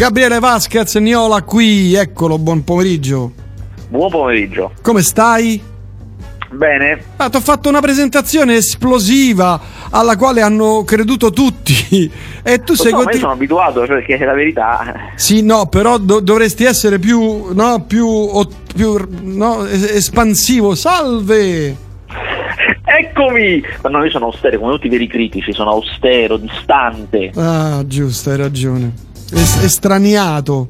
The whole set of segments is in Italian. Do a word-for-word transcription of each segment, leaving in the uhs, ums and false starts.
Gabriele Vasquez, Niola qui, eccolo, buon pomeriggio. Buon pomeriggio. Come stai? Bene. Ah, ti ho fatto una presentazione esplosiva alla quale hanno creduto tutti e tu sei no, continu- io sono abituato, cioè, perché è la verità. Sì, no, però do- dovresti essere più, no, più, o- più no, es- espansivo. Salve! Eccomi! Ma no, io sono austero, come tutti i veri critici, sono austero, distante. Ah, giusto, hai ragione. Es- estraniato.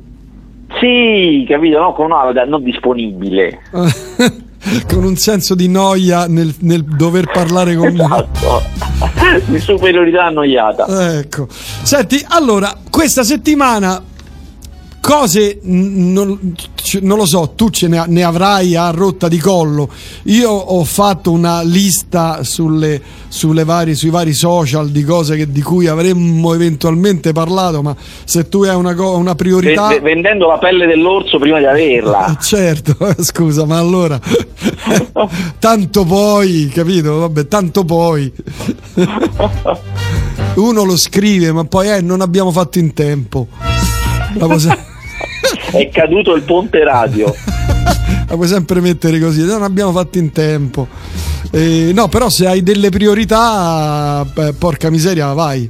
Sì, capito, no, con un'aula non disponibile. Con un senso di noia nel, nel dover parlare con esatto. me. Di superiorità annoiata. Ecco. Senti, allora, questa settimana cose non, non lo so, tu ce ne, ne avrai a rotta di collo. Io ho fatto una lista sulle, sulle varie, sui vari social di cose che, di cui avremmo eventualmente parlato, ma se tu hai una, una priorità v- vendendo la pelle dell'orso prima di averla. Ah, certo, scusa, ma allora tanto poi, capito? Vabbè, tanto poi uno lo scrive, ma poi eh, non abbiamo fatto in tempo. La cosa... è caduto il ponte radio. La puoi sempre mettere così, non abbiamo fatto in tempo. Eh, no, però se hai delle priorità, beh, porca miseria, vai.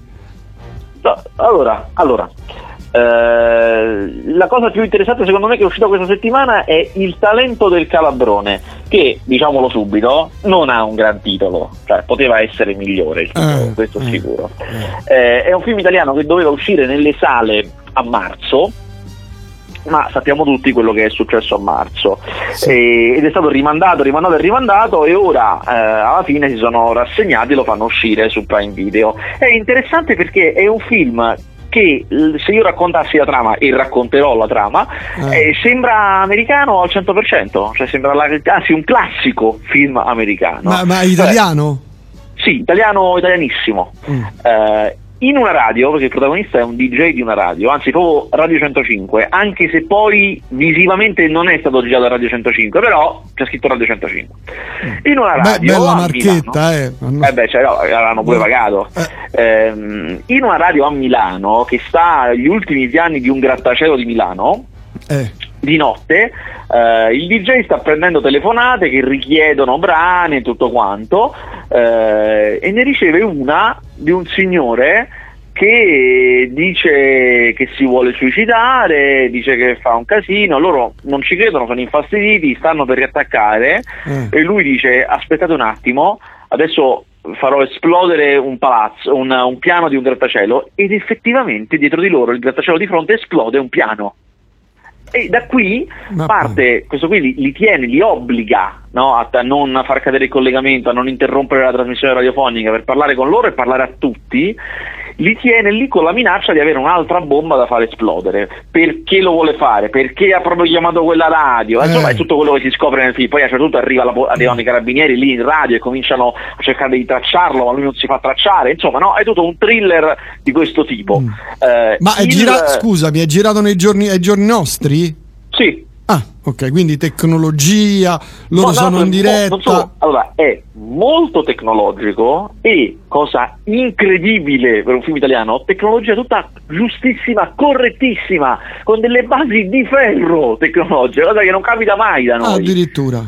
No, allora, allora eh, la cosa più interessante secondo me che è uscita questa settimana è Il talento del Calabrone, che, diciamolo subito, non ha un gran titolo, cioè poteva essere migliore il titolo, eh, questo è eh, sicuro. Eh. Eh, è un film italiano che doveva uscire nelle sale a marzo, ma sappiamo tutti quello che è successo a marzo, sì. e, ed è stato rimandato, rimandato e rimandato e ora eh, alla fine si sono rassegnati e lo fanno uscire su Prime Video. È interessante perché è un film che, se io raccontassi la trama, e racconterò la trama, eh. Eh, sembra americano al cento per cento, cioè sembra la, anzi un classico film americano. Ma, ma italiano? Eh, sì, italiano, italianissimo. Mm. Eh, in una radio, perché il protagonista è un D J di una radio, anzi proprio Radio centocinque, anche se poi visivamente non è stato girato a Radio centocinque, però c'è scritto Radio centocinque. In una radio, beh, bella marchetta, a Milano, eh. Eh beh, cioè, no, l'hanno pure pagato. Eh. Ehm, in una radio a Milano, che sta agli ultimi piani di un grattacielo di Milano, eh. di notte eh, il D J sta prendendo telefonate che richiedono brani e tutto quanto, eh, e ne riceve una di un signore che dice che si vuole suicidare, dice che fa un casino, loro non ci credono, sono infastiditi, stanno per riattaccare, mm. e lui dice: aspettate un attimo, adesso farò esplodere un palazzo, un, un piano di un grattacielo, ed effettivamente dietro di loro il grattacielo di fronte esplode un piano. E da qui parte, questo qui li, li tiene, li obbliga, no, a, a non far cadere il collegamento, a non interrompere la trasmissione radiofonica per parlare con loro e parlare a tutti, li tiene lì con la minaccia di avere un'altra bomba da far esplodere. Perché lo vuole fare? Perché ha proprio chiamato quella radio? Insomma, eh. è tutto quello che si scopre nel film. Poi a un certo punto arriva la, arrivano i carabinieri lì in radio e cominciano a cercare di tracciarlo, ma lui non si fa tracciare. Insomma, no, è tutto un thriller di questo tipo. Mm. Eh, ma il... è girato, scusami, è girato nei giorni, ai giorni nostri? Sì. Ah, ok, quindi tecnologia, loro no, sono no, in diretta. Non so, allora, è molto tecnologico e, cosa incredibile per un film italiano, tecnologia tutta giustissima, correttissima, con delle basi di ferro tecnologiche, cosa che non capita mai da noi. Ah, addirittura.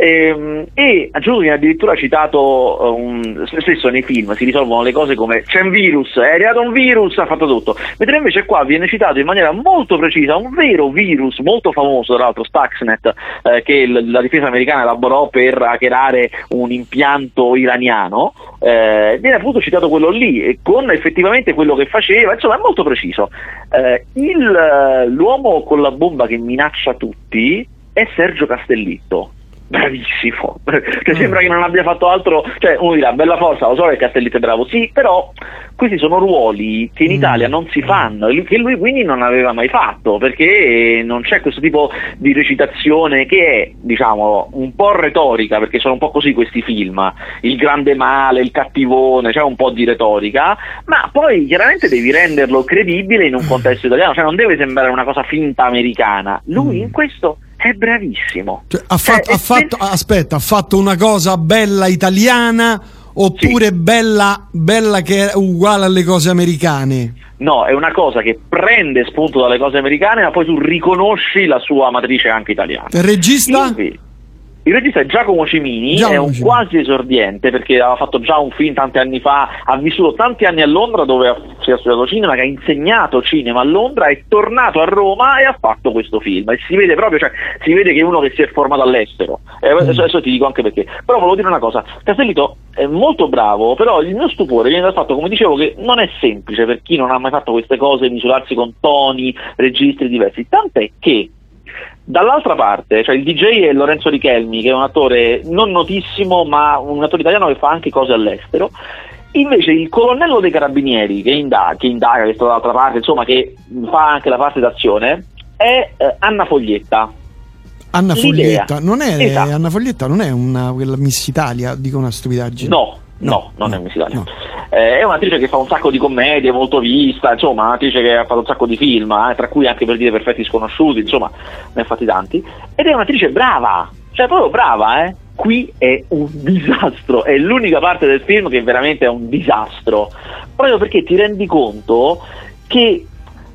E, e aggiungo che addirittura ha citato um, spesso nei film si risolvono le cose come c'è un virus, è arrivato un virus, ha fatto tutto, mentre invece qua viene citato in maniera molto precisa un vero virus molto famoso, tra l'altro Stuxnet, eh, che l- la difesa americana elaborò per hackerare un impianto iraniano, eh, viene appunto citato quello lì e con effettivamente quello che faceva, insomma è molto preciso. Eh, il, l'uomo con la bomba che minaccia tutti è Sergio Castellitto. Bravissimo, cioè, mm. sembra che non abbia fatto altro, cioè uno dirà bella forza, lo so che Castellitto è bravo, sì, però questi sono ruoli che in Italia mm. non si fanno, che lui quindi non aveva mai fatto, perché non c'è questo tipo di recitazione che è, diciamo, un po' retorica, perché sono un po' così questi film, il grande male, il cattivone, c'è cioè un po' di retorica, ma poi chiaramente devi renderlo credibile in un contesto italiano, cioè non deve sembrare una cosa finta americana, lui mm. in questo è bravissimo, cioè, ha fatto, eh, ha fatto, aspetta, ha fatto una cosa bella italiana, oppure sì. bella, bella che è uguale alle cose americane? No, è una cosa che prende spunto dalle cose americane, ma poi tu riconosci la sua matrice anche italiana. Il regista? Quindi, il regista è Giacomo Cimini, Giacomo è un Cimini. quasi esordiente, perché aveva fatto già un film tanti anni fa, ha vissuto tanti anni a Londra dove si è studiato cinema, che ha insegnato cinema a Londra, è tornato a Roma e ha fatto questo film. E si vede proprio, cioè, si vede che è uno che si è formato all'estero. E adesso, adesso ti dico anche perché. Però volevo dire una cosa, Castellitto è molto bravo, però il mio stupore viene dal fatto, come dicevo, che non è semplice per chi non ha mai fatto queste cose misurarsi con toni, registri diversi, tant'è che dall'altra parte, cioè il D J è Lorenzo Richelmi, che è un attore non notissimo, ma un attore italiano che fa anche cose all'estero. Invece il colonnello dei carabinieri, che indaga, che indaga, che sta dall'altra parte, insomma, che fa anche la parte d'azione, è eh, Anna Foglietta. Anna L'idea. Foglietta, non è esatto. Anna Foglietta non è una quella Miss Italia, dico una stupidaggine. No. No, no, non è Miss Italia. No. Eh, è un'attrice che fa un sacco di commedie, molto vista, insomma, un'attrice che ha fatto un sacco di film, eh, tra cui anche per dire Perfetti Sconosciuti, insomma, ne ha fatti tanti. Ed è un'attrice brava, cioè proprio brava, eh. Qui è un disastro, è l'unica parte del film che veramente è un disastro, proprio perché ti rendi conto che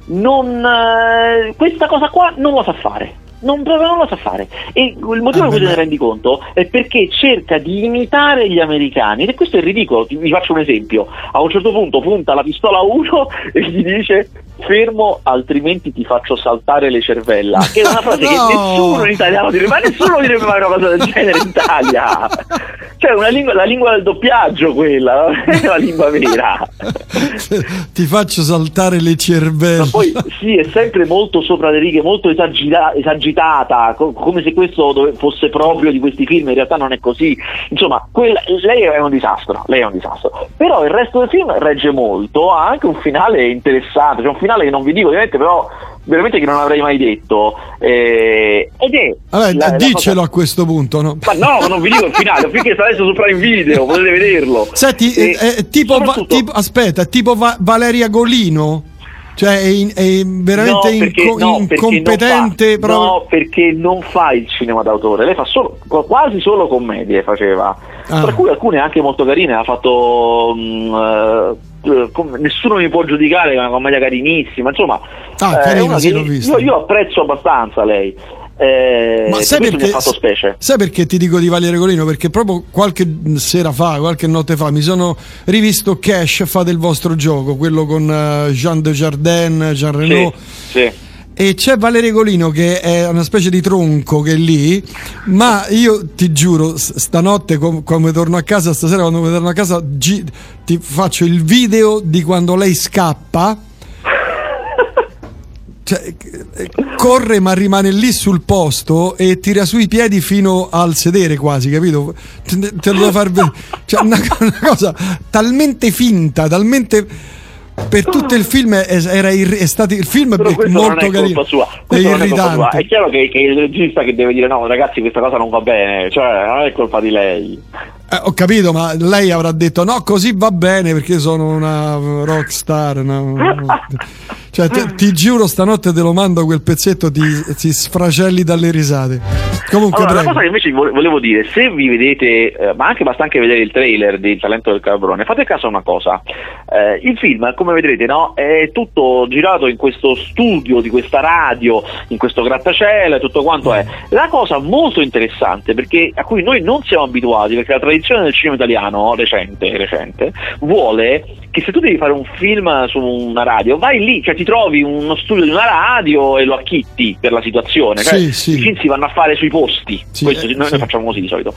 non eh, questa cosa qua non la sa fare. Non, non lo sa fare, e il motivo ah, per cui te ne rendi conto è perché cerca di imitare gli americani, e questo è ridicolo. Vi faccio un esempio: a un certo punto punta la pistola a uno e gli dice fermo, altrimenti ti faccio saltare le cervella, che è una frase no. che nessuno in italiano direbbe, ma nessuno direbbe mai una cosa del genere in Italia, cioè una lingua, la lingua del doppiaggio, quella non è la lingua vera. Ti faccio saltare le cervella, ma poi sì, è sempre molto sopra le righe, molto esagita- esagitata, co- come se questo dove- fosse proprio di questi film, in realtà non è così, insomma quella, lei è un disastro, lei è un disastro. Però il resto del film regge molto, ha anche un finale interessante, cioè un finale che non vi dico ovviamente, però veramente che non avrei mai detto, eh, ed è vabbè, la, diccelo la cosa... a questo punto, no? Ma no, non vi dico il finale, finché sta adesso su Prime Video, potete vederlo. Senti, e, eh, tipo, soprattutto... va, tipo aspetta, tipo va- Valeria Golino? Cioè è, in, è veramente no, perché, inco- no, incompetente fa, proprio... No, perché non fa il cinema d'autore. Lei fa solo, quasi solo commedie faceva, ah. tra cui alcune anche molto carine. Ha fatto um, uh, com- Nessuno mi può giudicare, è una commedia carinissima. Insomma, ah, eh, carino, sì, che, l'ho visto. Io, io apprezzo abbastanza lei. Eh, ma sai perché, fatto specie. sai perché ti dico di Valeria Golino? Perché proprio qualche sera fa, qualche notte fa, mi sono rivisto Cash, fate il vostro gioco, quello con Jean Desjardins, Jean Renaud, sì, sì. e c'è Valeria Golino che è una specie di tronco che è lì, ma io ti giuro stanotte com- come torno a casa stasera quando mi torno a casa gi- ti faccio il video di quando lei scappa. Cioè, corre ma rimane lì sul posto e tira sui piedi fino al sedere quasi, capito? Te, te lo devo far vedere. Cioè, una, una cosa talmente finta, talmente per tutto il film è, era ir- è stato il film è molto carino. È irritante. È chiaro che, che il regista che deve dire no, ragazzi, questa cosa non va bene, cioè non è colpa di lei. Eh, ho capito, ma lei avrà detto no, così va bene perché sono una rock star. Una... Cioè, ti, ti giuro, stanotte te lo mando quel pezzetto, ti, ti sfracelli dalle risate. Comunque, allora, la cosa che invece volevo dire, se vi vedete, eh, ma anche basta anche vedere il trailer di Il talento del Calabrone, fate caso a una cosa: eh, il film, come vedrete, no, è tutto girato in questo studio di questa radio, in questo grattacielo e tutto quanto mm. è. La cosa molto interessante, perché a cui noi non siamo abituati, perché la tradizione del cinema italiano recente, recente vuole che se tu devi fare un film su una radio, vai lì, cioè ti trovi uno studio di una radio e lo acchitti per la situazione, sì, cioè, sì. i film si vanno a fare sui posti, sì, questo, eh, noi sì. facciamo così di solito.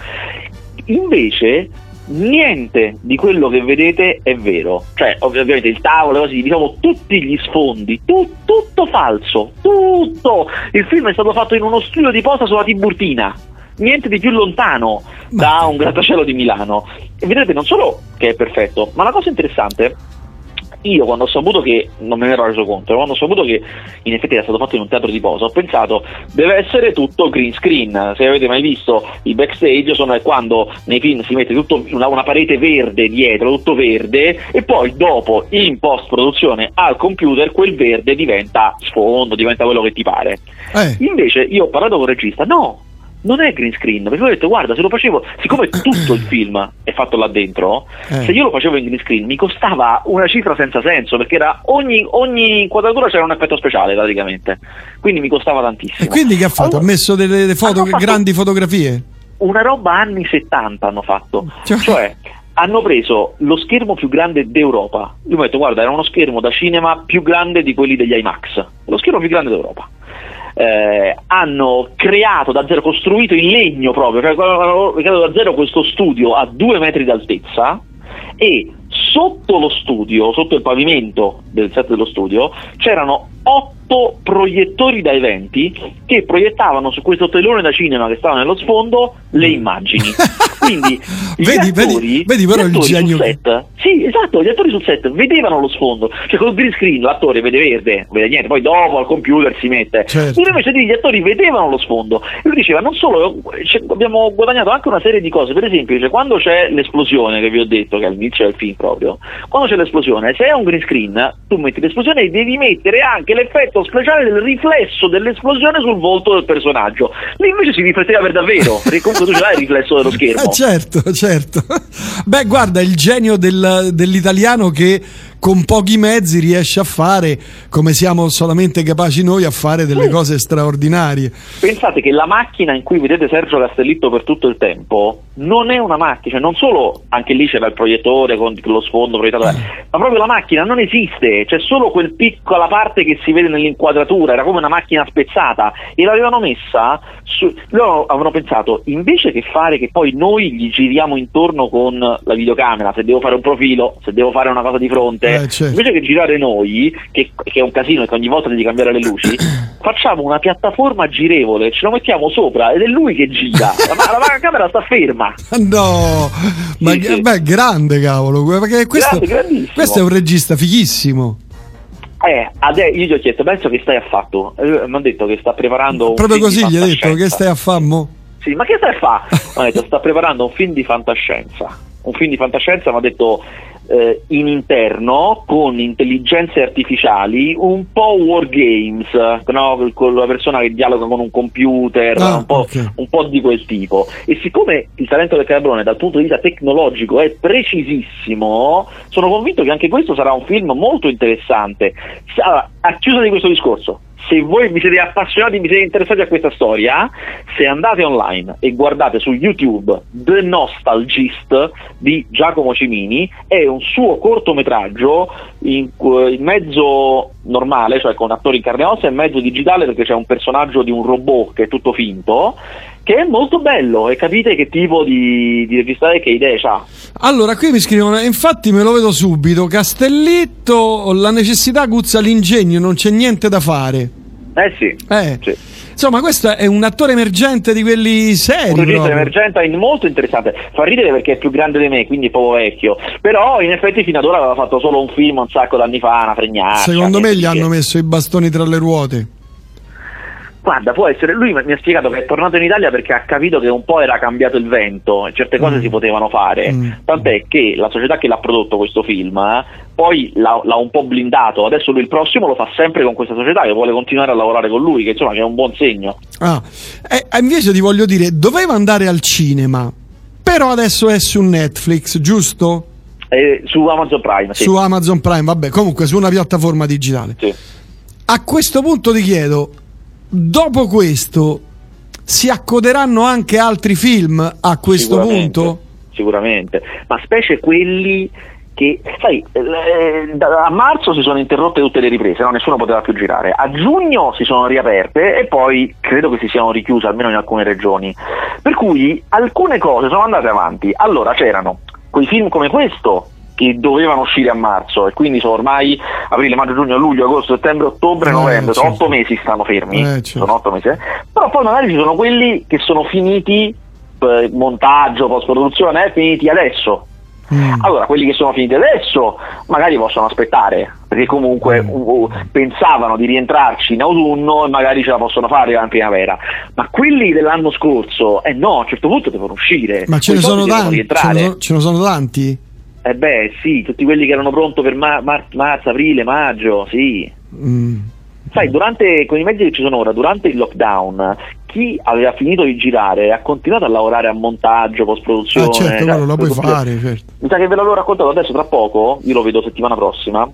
Invece niente di quello che vedete è vero, cioè ovviamente il tavolo, così, diciamo tutti gli sfondi, tu, tutto falso, tutto. Il film è stato fatto in uno studio di posta sulla Tiburtina, niente di più lontano ma... da un grattacielo di Milano, e vedrete non solo che è perfetto, ma la cosa interessante, io quando ho saputo che, non me ne ero reso conto, quando ho saputo che in effetti era stato fatto in un teatro di posa, ho pensato deve essere tutto green screen. Se avete mai visto i backstage, sono quando nei film si mette tutto una, una parete verde dietro, tutto verde, e poi dopo in post produzione al computer quel verde diventa sfondo, diventa quello che ti pare. eh. Invece io ho parlato con il regista, no non è green screen, perché ho detto guarda, se lo facevo, siccome tutto il film è fatto là dentro, eh. se io lo facevo in green screen mi costava una cifra senza senso, perché era ogni, ogni inquadratura c'era un effetto speciale praticamente, quindi mi costava tantissimo. E quindi che ha fatto? Allora, ha messo delle foto, fatto grandi fotografie? Una roba anni settanta hanno fatto, cioè, cioè hanno preso lo schermo più grande d'Europa. Io mi ho detto guarda, era uno schermo da cinema più grande di quelli degli IMAX, lo schermo più grande d'Europa. Eh, hanno creato da zero, costruito in legno proprio, cioè, hanno creato da zero questo studio a due metri d'altezza, e sotto lo studio, sotto il pavimento del set dello studio, c'erano otto proiettori da eventi che proiettavano su questo telone da cinema che stava nello sfondo le immagini. Quindi gli vedi, attori, vedi, vedi però gli attori il genio sul set, sì, esatto, gli attori sul set vedevano lo sfondo, cioè con il green screen l'attore vede verde, vede niente, poi dopo al computer si mette, certo. Invece gli attori vedevano lo sfondo, e lui diceva non solo, abbiamo guadagnato anche una serie di cose, per esempio, cioè, quando c'è l'esplosione che vi ho detto, che all'inizio del film proprio, quando c'è l'esplosione, se è un green screen tu metti l'esplosione e devi mettere anche l'effetto speciale del riflesso dell'esplosione sul volto del personaggio, lì invece si rifletteva per davvero, perché comunque tu ce l'hai il riflesso dello schermo. Ah, certo, certo. Beh, guarda, il genio del, dell'italiano che con pochi mezzi riesce a fare, come siamo solamente capaci noi, a fare delle sì. cose straordinarie. Pensate che la macchina in cui vedete Sergio Castellitto per tutto il tempo non è una macchina, cioè non solo, anche lì c'era il proiettore con lo sfondo proiettato, eh. ma proprio la macchina non esiste, c'è solo quel piccola parte che si vede nell'inquadratura, era come una macchina spezzata, e l'avevano messa su... loro avevano pensato, invece che fare che poi noi gli giriamo intorno con la videocamera, se devo fare un profilo, se devo fare una cosa di fronte, Eh, certo. invece che girare noi, che, che è un casino, che ogni volta devi cambiare le luci, facciamo una piattaforma girevole, ce lo mettiamo sopra ed è lui che gira, la, la, la camera sta ferma. No, sì, ma sì. Beh, grande, cavolo, perché questo, grande, questo è un regista fighissimo. Eh, adesso io gli ho chiesto, penso che stai a fatto, eh, mi hanno detto che sta preparando un proprio così, gli hai detto che stai a fammo? Sì, ma che stai a fa? Mi hanno detto sta preparando un film di fantascienza, un film di fantascienza, mi ha detto Eh, in interno con intelligenze artificiali, un po' war games, no? Con la persona che dialoga con un computer, ah, un po', okay. un po' di quel tipo. E siccome Il talento del Calabrone dal punto di vista tecnologico è precisissimo, sono convinto che anche questo sarà un film molto interessante. Allora, a chiusa di questo discorso, se voi vi siete appassionati, vi siete interessati a questa storia, se andate online e guardate su YouTube The Nostalgist di Giacomo Cimini, è un suo cortometraggio in, in mezzo normale, cioè con attori in carne e ossa, e in mezzo digitale, perché c'è un personaggio di un robot che è tutto finto, che è molto bello, e capite che tipo di, di regista è, che idee c'ha. Allora, qui mi scrivono, infatti me lo vedo subito, Castellitto, la necessità guzza l'ingegno, non c'è niente da fare. Eh sì, eh. sì. Insomma, questo è un attore emergente di quelli seri. Un regista emergente è molto interessante. Fa ridere perché è più grande di me, quindi è poco vecchio. Però in effetti fino ad ora aveva fatto solo un film un sacco d'anni fa, una fregnaccia. Secondo me gli che... hanno messo i bastoni tra le ruote. Guarda, può essere, lui mi ha spiegato che è tornato in Italia perché ha capito che un po' era cambiato il vento, certe cose mm. si potevano fare, mm. tant'è che la società che l'ha prodotto questo film eh, poi l'ha, l'ha un po' blindato, adesso lui il prossimo lo fa sempre con questa società che vuole continuare a lavorare con lui, che insomma che è un buon segno. Ah, e invece ti voglio dire, doveva andare al cinema, però adesso è su Netflix, giusto? Eh, su Amazon Prime, sì. Su Amazon Prime, vabbè, comunque su una piattaforma digitale. Sì. A questo punto ti chiedo, dopo questo si accoderanno anche altri film a questo sicuramente, punto? Sicuramente, ma specie quelli che, sai, a marzo si sono interrotte tutte le riprese, no? Nessuno poteva più girare, a giugno si sono riaperte e poi credo che si siano richiuse almeno in alcune regioni, per cui alcune cose sono andate avanti. Allora c'erano quei film come questo che dovevano uscire a marzo e quindi sono ormai aprile, maggio, giugno, luglio, agosto, settembre, ottobre, novembre, eh, sono certo. otto mesi stanno fermi, eh, certo. sono otto mesi, eh. Però poi magari ci sono quelli che sono finiti, eh, montaggio, post-produzione, eh, finiti adesso. Mm. Allora quelli che sono finiti adesso magari possono aspettare, perché comunque mm. uh, pensavano di rientrarci in autunno e magari ce la possono fare in primavera, ma quelli dell'anno scorso eh no, a un certo punto devono uscire. Ma ce ne sono tanti, ce ne sono, ce ne sono tanti? Eh beh sì, tutti quelli che erano pronti per ma- mar- marzo, aprile, maggio, sì. Mm. sai, durante, con i mezzi che ci sono ora, durante il lockdown, chi aveva finito di girare ha continuato a lavorare a montaggio, post-produzione. Ah, certo, no, non la puoi fare, certo. Mi sa che ve l'avevo raccontato, adesso tra poco, io lo vedo settimana prossima,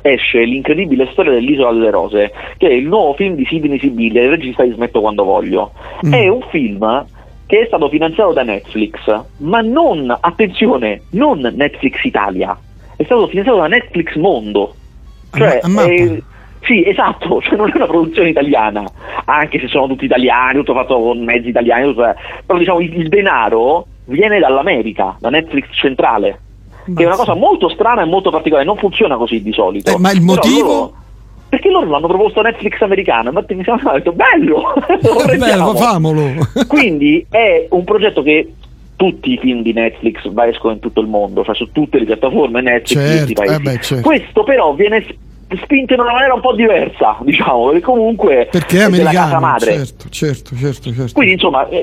esce L'incredibile storia dell'Isola delle Rose, che è il nuovo film di Sidney Sibilia, il regista di Smetto quando voglio. Mm. È un film che è stato finanziato da Netflix, ma non, attenzione, non Netflix Italia, è stato finanziato da Netflix Mondo. Cioè, ma, ma... È... sì, esatto, cioè non è una produzione italiana, anche se sono tutti italiani, tutto fatto con mezzi italiani, tutto... però diciamo il, il denaro viene dall'America, da Netflix centrale, ma che è una cosa molto strana e molto particolare, non funziona così di solito. Eh, ma il motivo? Loro... perché loro l'hanno proposto a Netflix americana, ma mi siamo detto bello, lo bello, famolo. Quindi è un progetto che tutti i film di Netflix escono in tutto il mondo, cioè su tutte le piattaforme Netflix, certo, tutti i paesi. Eh beh, certo. Questo però viene spinto in una maniera un po' diversa, diciamo, perché comunque perché è americano, della casa madre. Certo, certo, certo, certo. Quindi insomma, eh,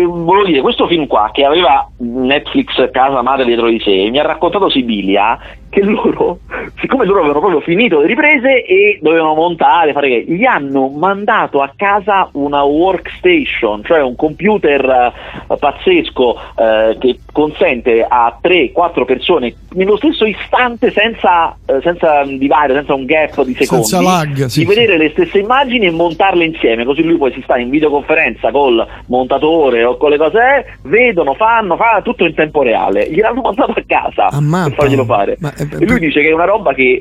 eh, volevo dire, questo film qua che aveva Netflix casa madre dietro di sé, mi ha raccontato Sibilia che loro, siccome loro avevano proprio finito le riprese e dovevano montare, fare che, gli hanno mandato a casa una workstation, cioè un computer uh, pazzesco uh, che consente a tre quattro persone nello stesso istante, senza uh, senza un divario, senza un gap di secondi, senza lag, sì, di vedere sì. le stesse immagini e montarle insieme, così lui poi si sta in videoconferenza col montatore o con le cose, vedono, fanno, fanno tutto in tempo reale. Gliel'hanno mandato a casa Ammappa. per farglielo fare. Ma e lui dice che è una roba che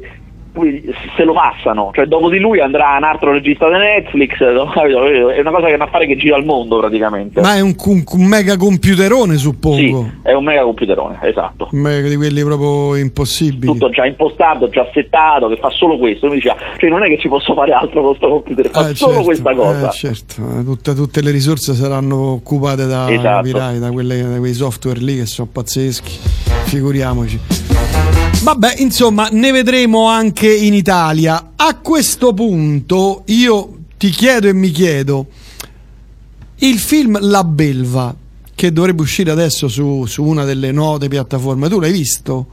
se lo passano, cioè dopo di lui andrà un altro regista di Netflix, è una cosa che è un affare che gira al mondo praticamente. Ma è un, un, un mega computerone, suppongo. Sì, è un mega computerone, esatto. Un mega di quelli proprio impossibili. Tutto già impostato, già settato, che fa solo questo. Mi diceva, cioè non è che ci posso fare altro con questo computer, fa eh, solo certo, questa cosa. Eh, certo, Tutta, tutte le risorse saranno occupate da, esatto. virai, da, quelle, da quei software lì che sono pazzeschi, figuriamoci. Vabbè, insomma, ne vedremo anche in Italia. A questo punto io ti chiedo e mi chiedo, il film La Belva, che dovrebbe uscire adesso su, su una delle note piattaforme, tu l'hai visto?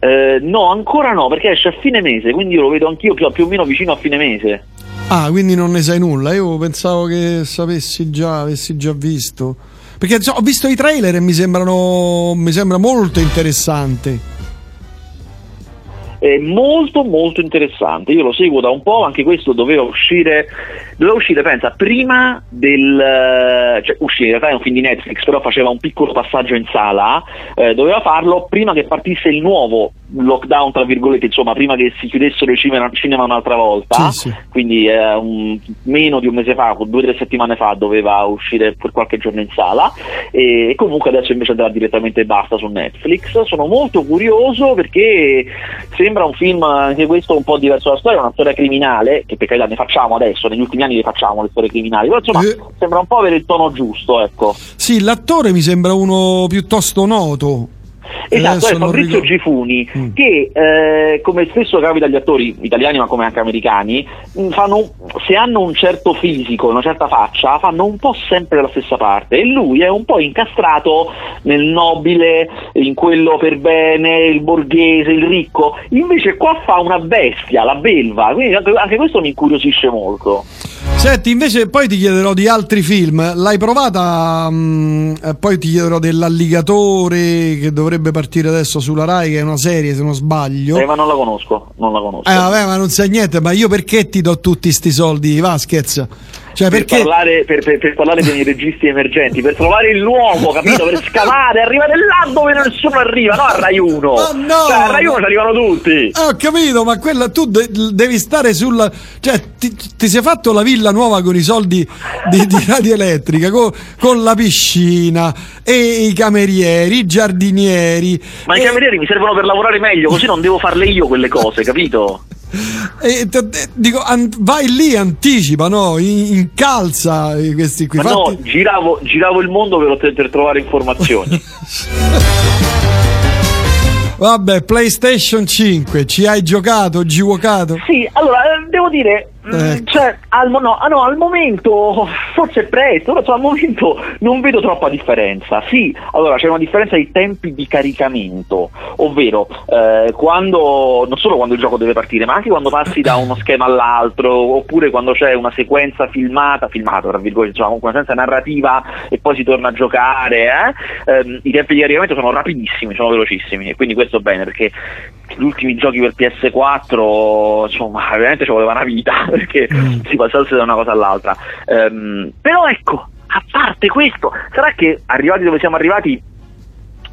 Eh, no, ancora no, perché esce a fine mese, quindi io lo vedo anch'io più, più o meno vicino a fine mese. Ah, quindi non ne sai nulla? Io pensavo che sapessi già, avessi già visto... perché so, ho visto i trailer e mi sembrano mi sembra molto interessante. È molto molto interessante, io lo seguo da un po', anche questo doveva uscire doveva uscire pensa prima del, cioè uscire, in realtà è un film di Netflix, però faceva un piccolo passaggio in sala, eh, doveva farlo prima che partisse il nuovo lockdown, tra virgolette, insomma prima che si chiudessero i cinema un'altra volta, sì, sì. quindi eh, un, meno di un mese fa, due o tre settimane fa doveva uscire per qualche giorno in sala, e comunque adesso invece andrà direttamente basta su Netflix. Sono molto curioso perché sembra un film, anche questo, un po' diverso dalla storia, una storia criminale, che per carità ne facciamo adesso, negli ultimi anni ne facciamo le storie criminali, però insomma eh. sembra un po' avere il tono giusto, ecco. Sì, l'attore mi sembra uno piuttosto noto. Esatto, è Fabrizio Gifuni, mm. che eh, come spesso capita agli attori italiani ma come anche americani, fanno, se hanno un certo fisico, una certa faccia, fanno un po' sempre la stessa parte, e lui è un po' incastrato nel nobile, in quello per bene, il borghese, il ricco. Invece qua fa una bestia, La Belva, quindi anche questo mi incuriosisce molto. Senti, invece poi ti chiederò di altri film, l'hai provata, mh, poi ti chiederò dell'Alligatore che dovrebbe partire adesso sulla Rai, che è una serie se non sbaglio. Eh ma non la conosco, non la conosco. Eh vabbè, ma non sai niente, ma io perché ti do tutti sti soldi, Vasquez? Cioè per, perché... parlare, per, per, per parlare con i registi emergenti, per trovare l'uomo, capito? Per scavare, arrivare là dove nessuno arriva, no a Rai uno. Oh no, cioè, a Rai uno ci arrivano tutti. Ho oh, capito, ma quella tu de- devi stare sulla... cioè ti, ti sei fatto la villa nuova con i soldi di, di radio elettrica, con, con la piscina e i camerieri, i giardinieri. Ma e... i camerieri mi servono per lavorare meglio, così non devo farle io quelle cose, capito? E, te, te, dico, an- vai lì, anticipa, no? In- incalza questi qui. Ma fatti... no, giravo, giravo il mondo per, t- per trovare informazioni. Vabbè, PlayStation cinque, ci hai giocato, giuocato? Sì, allora, devo dire, Eh. Cioè, al, no, ah no, al momento forse è presto, però, cioè, al momento non vedo troppa differenza. Sì, allora c'è una differenza di tempi di caricamento, ovvero eh, quando, non solo quando il gioco deve partire, ma anche quando passi da uno schema all'altro, oppure quando c'è una sequenza filmata, filmata tra virgolette, cioè, con una sequenza narrativa e poi si torna a giocare, eh? Eh, i tempi di caricamento sono rapidissimi, sono velocissimi, e quindi questo bene, perché gli ultimi giochi per P S quattro, insomma, veramente ci voleva una vita perché si passasse da una cosa all'altra. Um, però ecco, a parte questo, sarà che arrivati dove siamo arrivati,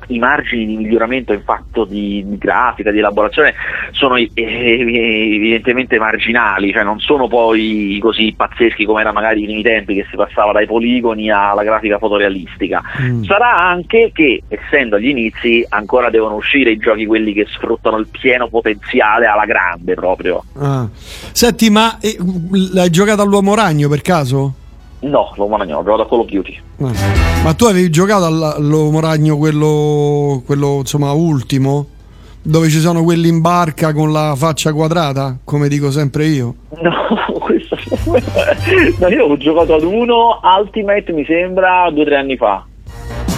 i margini di miglioramento in fatto di, di grafica, di elaborazione sono eh, evidentemente marginali, cioè non sono poi così pazzeschi come era magari i primi tempi, che si passava dai poligoni alla grafica fotorealistica. Mm. Sarà anche che, essendo agli inizi, ancora devono uscire i giochi quelli che sfruttano il pieno potenziale alla grande proprio. Ah. Senti, ma eh, l'hai giocato all'Uomo Ragno per caso? No, l'Uomo Ragno, ho giocato a Call of Duty. Ma tu avevi giocato all'Uomo Ragno, quello, quello insomma ultimo, dove ci sono quelli in barca con la faccia quadrata, come dico sempre io? No, questo no, io ho giocato ad uno Ultimate, mi sembra, due o tre anni fa.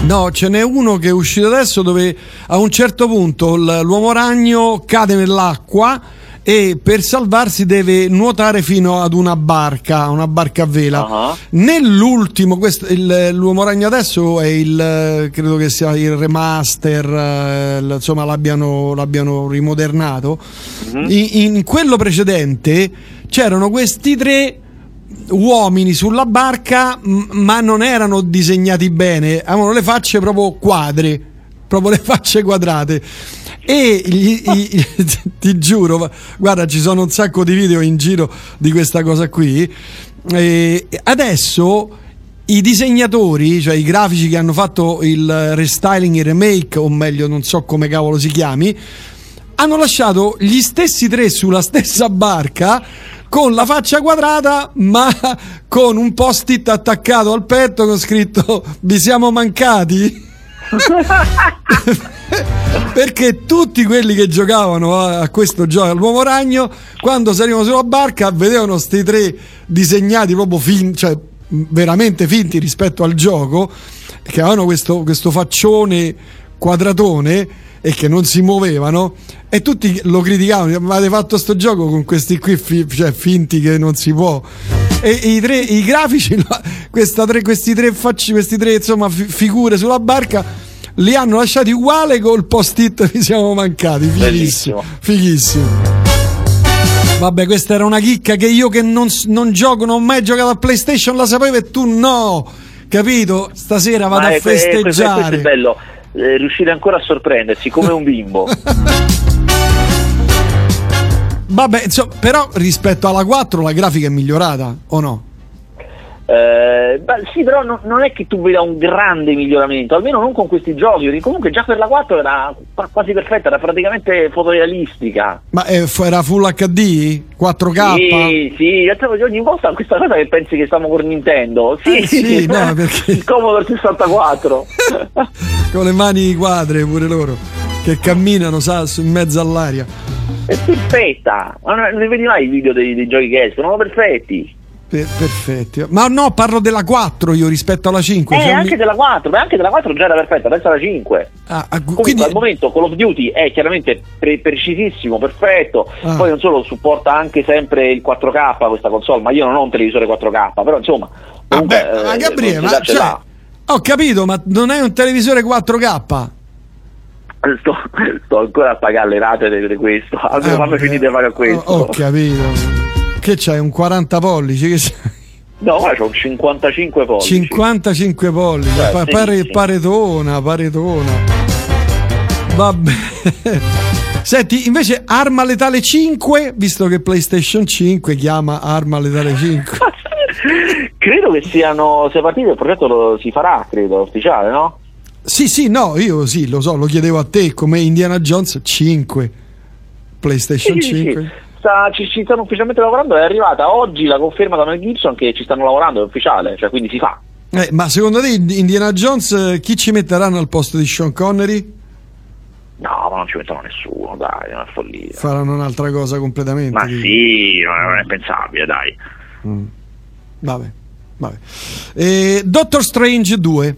No, ce n'è uno che è uscito adesso dove a un certo punto l'Uomo Ragno cade nell'acqua e per salvarsi deve nuotare fino ad una barca, una barca a vela. Uh-huh. Nell'ultimo, questo, il, l'Uomo Ragno adesso è il, credo che sia il remaster, eh, insomma l'abbiano, l'abbiano rimodernato. Uh-huh. In, in quello precedente c'erano questi tre uomini sulla barca, m- ma non erano disegnati bene, avevano le facce proprio quadre, proprio le facce quadrate. E gli, gli, ti giuro, guarda, ci sono un sacco di video in giro di questa cosa qui. E adesso i disegnatori, cioè i grafici che hanno fatto il restyling, il remake, o meglio, non so come cavolo si chiami, hanno lasciato gli stessi tre sulla stessa barca con la faccia quadrata, ma con un post-it attaccato al petto con scritto "vi siamo mancati". Perché tutti quelli che giocavano a questo gioco, all'Uomo Ragno, quando salivano sulla barca vedevano sti tre disegnati proprio fin- cioè veramente finti rispetto al gioco, che avevano questo, questo faccione quadratone e che non si muovevano, e tutti lo criticavano: avete fatto sto gioco con questi qui fi- cioè finti che non si può. E i tre, i grafici, questa tre, questi tre facci, questi tre insomma fi- figure sulla barca, li hanno lasciati uguale col post-it "vi siamo mancati". Fighissimo, fighissimo. Vabbè, questa era una chicca che io, che non, non gioco, non ho mai giocato a PlayStation, la sapevo e tu no, capito? Stasera vado Ma a è, festeggiare. Questo è, questo è bello, eh, riuscire ancora a sorprendersi come un bimbo. Vabbè, insomma, però rispetto alla quattro la grafica è migliorata, o no? Eh, beh, sì, però no, non è che tu veda un grande miglioramento, almeno non con questi giochi, perché comunque già per la quattro era quasi perfetta, era praticamente fotorealistica. Ma eh, era Full H D? quattro K? Sì, sì, ogni volta questa cosa che pensi che stiamo con Nintendo. Sì, eh, sì, no, perché il Commodore sessantaquattro con le mani quadre pure loro, che camminano, sa, in mezzo all'aria. È perfetta, ma non ne vedi mai i video dei, dei giochi che escono perfetti. Perfetti, ma no, parlo della quattro io rispetto alla cinque. Eh, cioè anche mi... della quattro, ma anche della quattro già era perfetta, adesso la cinque. Ah, ah, comunque quindi... al momento Call of Duty è chiaramente pre- precisissimo, perfetto. Ah. Poi non solo, supporta anche sempre il quattro K questa console, ma io non ho un televisore quattro K, però insomma. Comunque, ah beh, ma Gabriele, eh, ma cioè, ho capito, ma non hai un televisore quattro K? Sto, sto ancora a pagare le rate di questo, almeno ah, fammi finire di pagare questo. Ho, ho capito. Che c'hai, un quaranta pollici? Che c'hai? No, ma c'ho un cinquantacinque pollici. cinquantacinque pollici, cioè, pa- pare- paretona, paretona. Vabbè. Senti, invece Arma Letale cinque, visto che PlayStation cinque chiama Arma Letale cinque. Credo che siano, se partite il progetto lo si farà, credo, ufficiale, no? Sì, sì, no, io sì, lo so, lo chiedevo a te, come Indiana Jones cinque, PlayStation sì, cinque. Sì, sì. Sta, ci, ci stanno ufficialmente lavorando, è arrivata oggi la conferma da Mel Gibson che ci stanno lavorando, è ufficiale, cioè quindi si fa. Eh, ma secondo te Indiana Jones chi ci metteranno al posto di Sean Connery? No, ma non ci mettono nessuno, dai, è una follia. Faranno un'altra cosa completamente. Ma quindi. Sì, ma non è pensabile, dai. Mm. Vabbè, vabbè. Eh, Doctor Strange due.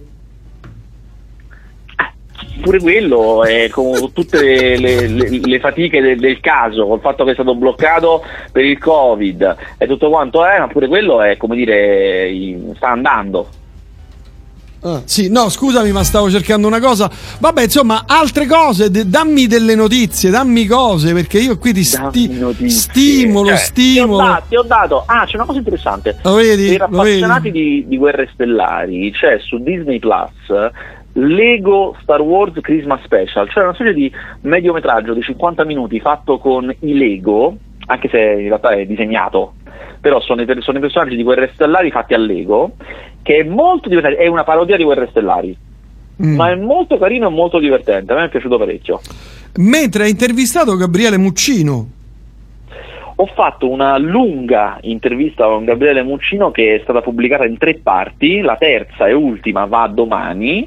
Pure quello è con tutte le, le, le, le fatiche del, del caso, col fatto che è stato bloccato per il Covid e tutto quanto è, ma pure quello è, come dire, sta andando. Ah, sì, no, scusami, ma stavo cercando una cosa. Vabbè, insomma, altre cose, de- dammi delle notizie, dammi cose, perché io qui ti sti- stimolo, eh, stimolo. Ti ho, da- ti ho dato. Ah, c'è una cosa interessante. Lo vedi? Per appassionati di, di Guerre Stellari, c'è cioè, su Disney Plus Lego Star Wars Christmas Special, cioè una specie di mediometraggio di cinquanta minuti fatto con i Lego, anche se in realtà è disegnato, però sono i, sono i personaggi di Guerre Stellari fatti a Lego, che è molto divertente, è una parodia di Guerre Stellari, mm. ma è molto carino e molto divertente, a me è piaciuto parecchio. Mentre hai intervistato Gabriele Muccino. Ho fatto una lunga intervista con Gabriele Muccino che è stata pubblicata in tre parti, la terza e ultima va domani,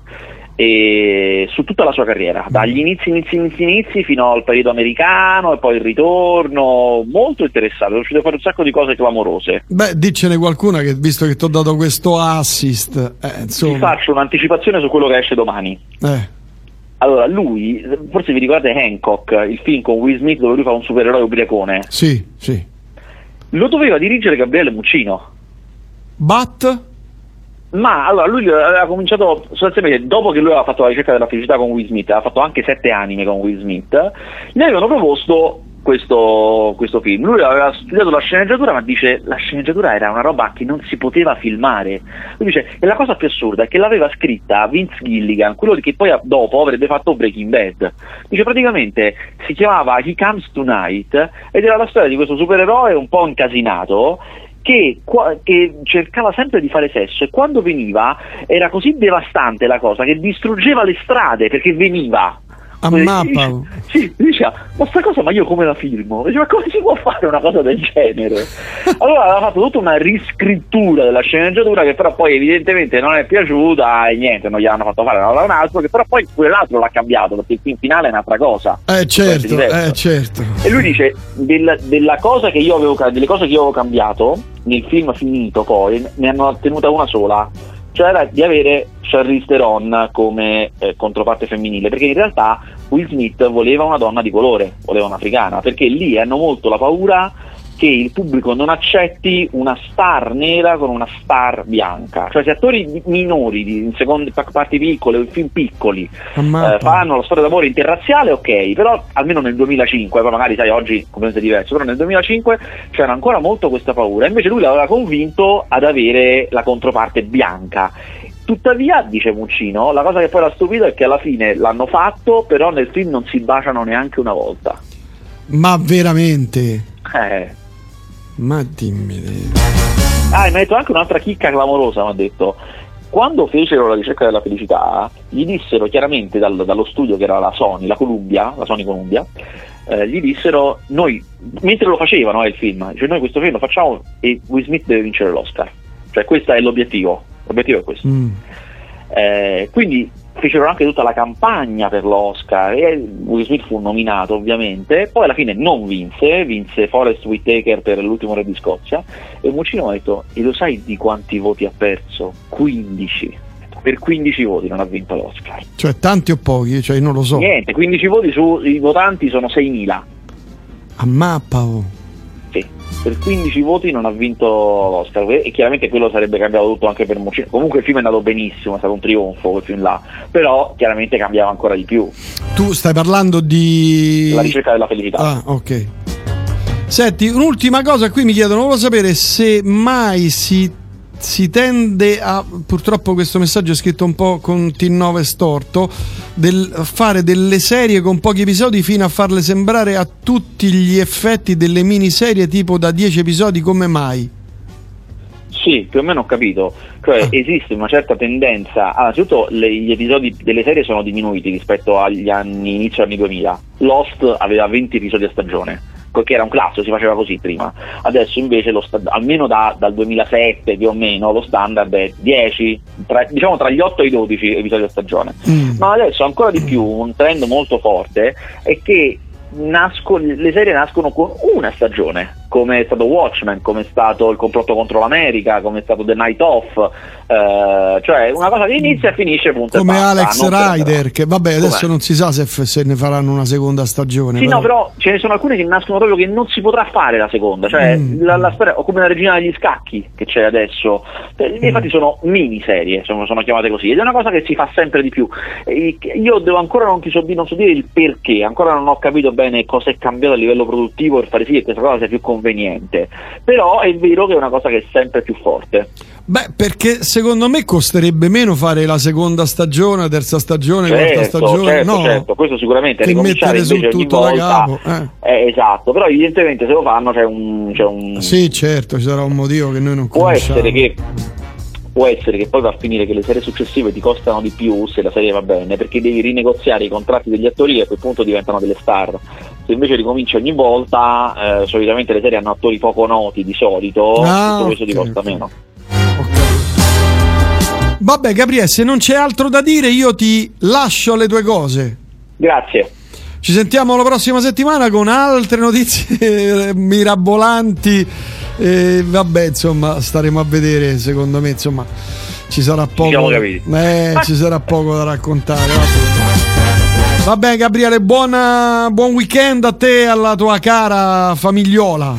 e su tutta la sua carriera, dagli inizi, inizi, inizi, inizi fino al periodo americano e poi il ritorno. Molto interessante, è riuscito a fare un sacco di cose clamorose. Beh, diccene qualcuna, che visto che ti ho dato questo assist, eh, insomma. Ti faccio un'anticipazione su quello che esce domani. Eh. Allora, lui, forse vi ricordate Hancock, il film con Will Smith dove lui fa un supereroe ubriacone? Sì, sì. Lo doveva dirigere Gabriele Muccino. But? Ma, allora, lui aveva cominciato, sostanzialmente, dopo che lui aveva fatto La ricerca della felicità con Will Smith, aveva fatto anche sette anime con Will Smith, gli avevano proposto questo, questo film. Lui aveva studiato la sceneggiatura, ma dice, la sceneggiatura era una roba che non si poteva filmare. Lui dice, e la cosa più assurda è che l'aveva scritta Vince Gilligan, quello che poi dopo avrebbe fatto Breaking Bad. Dice, praticamente si chiamava He Comes Tonight ed era la storia di questo supereroe un po' incasinato che, che cercava sempre di fare sesso, e quando veniva era così devastante la cosa che distruggeva le strade, perché veniva. Ammappa. Sì, diceva, ma sta cosa ma io come la firmo? Diceva, ma come si può fare una cosa del genere? Allora aveva fatto tutta una riscrittura della sceneggiatura che però poi evidentemente non è piaciuta e niente, non gli hanno fatto fare un altro, che però poi quell'altro l'ha cambiato, perché il finale è un'altra cosa. Eh certo, eh certo. E lui dice, della, della cosa che io avevo, delle cose che io avevo cambiato nel film finito poi, ne hanno tenuta una sola, cioè era di avere Charlize Theron come eh, controparte femminile, perché in realtà Will Smith voleva una donna di colore, voleva un'africana, perché lì hanno molto la paura che il pubblico non accetti una star nera con una star bianca, cioè se attori minori di, in seconde parti piccole o in film piccoli eh, fanno la storia d'amore interrazziale, ok, però almeno nel duemilacinque, poi magari sai oggi completamente diverso, però nel duemilacinque c'era ancora molto questa paura, invece lui l'aveva convinto ad avere la controparte bianca. Tuttavia, dice Muccino, la cosa che poi l'ha stupito è che alla fine l'hanno fatto, però nel film non si baciano neanche una volta. Ma veramente? Eh. Ma dimmi. Ah, e mi ha detto anche un'altra chicca clamorosa, mi ha detto. Quando fecero La ricerca della felicità, gli dissero chiaramente dal, dallo studio che era la Sony, la Columbia, la Sony Columbia, eh, gli dissero, noi, mentre lo facevano eh, il film, cioè noi questo film lo facciamo e Will Smith deve vincere l'Oscar. Cioè questo è l'obiettivo. L'obiettivo è questo. Mm. Eh, quindi fecero anche tutta la campagna per l'Oscar e Will Smith fu nominato ovviamente, poi alla fine non vinse, vinse Forest Whitaker per L'ultimo re di Scozia, e Muccino ha detto, e lo sai di quanti voti ha perso? quindici. Per quindici voti non ha vinto l'Oscar. Cioè tanti o pochi? Cioè non lo so. Niente, quindici voti sui votanti sono seimila. A mappa oh. Per quindici voti non ha vinto l'Oscar, e chiaramente quello sarebbe cambiato tutto anche per Muccino. Comunque il film è andato benissimo, è stato un trionfo quel film là, però chiaramente cambiava ancora di più. Tu stai parlando di La ricerca della felicità. Ah, ok. Senti, un'ultima cosa, qui mi chiedono, volevo sapere se mai si, si tende a, purtroppo questo messaggio è scritto un po' con T nove storto, del fare delle serie con pochi episodi fino a farle sembrare a tutti gli effetti delle miniserie tipo da dieci episodi, come mai? Sì, più o meno ho capito, cioè ah. esiste una certa tendenza, innanzitutto ah, gli episodi delle serie sono diminuiti rispetto agli anni inizio anni duemila. Lost aveva venti episodi a stagione, che era un classico, si faceva così prima. Adesso invece lo sta, almeno da, dal duemilasette più o meno lo standard è dieci, tra, diciamo tra gli otto e i dodici episodi a stagione. Mm. Ma adesso ancora di più un trend molto forte è che nascono, le serie nascono con una stagione, come è stato Watchmen, come è stato Il complotto contro l'America, come è stato The Night Of, eh, cioè una cosa che inizia e finisce, punto. Come Alex Rider, che vabbè adesso Com'è? non si sa se, f- se ne faranno una seconda stagione. Sì, però. No, però ce ne sono alcune che nascono proprio che non si potrà fare la seconda, cioè mm. la, la storia, come La regina degli scacchi che c'è adesso, mm. infatti sono miniserie, sono, sono chiamate così, ed è una cosa che si fa sempre di più. E io devo ancora non ti so, non so dire il perché, ancora non ho capito bene cosa è cambiato a livello produttivo per fare sì che questa cosa sia più conveniente, però è vero che è una cosa che è sempre più forte. Beh, perché secondo me costerebbe meno fare la seconda stagione, la terza stagione, la certo, quarta stagione, certo, no, certo, questo sicuramente, che mettere su tutto da capo, eh. Eh, esatto, però evidentemente se lo fanno c'è un, c'è un... sì, certo, ci sarà un motivo che noi non può conosciamo. Essere che Può essere che poi va a finire che le serie successive ti costano di più se la serie va bene, perché devi rinegoziare i contratti degli attori che a quel punto diventano delle star. Se invece ricominci ogni volta, eh, solitamente le serie hanno attori poco noti di solito, ah, tutto questo okay. ti costa meno. Okay. Vabbè, Gabriele, se non c'è altro da dire, io ti lascio alle tue cose. Grazie. Ci sentiamo la prossima settimana con altre notizie mirabolanti. E vabbè, insomma, staremo a vedere. Secondo me, insomma, ci sarà poco, eh, ci sarà poco da raccontare. Vabbè, vabbè Gabriele, buona, buon weekend a te e alla tua cara famigliola.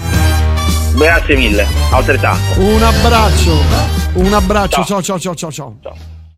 Grazie mille, altrettanto. Un abbraccio, un abbraccio. Ciao, ciao, ciao, ciao, ciao. Ciao.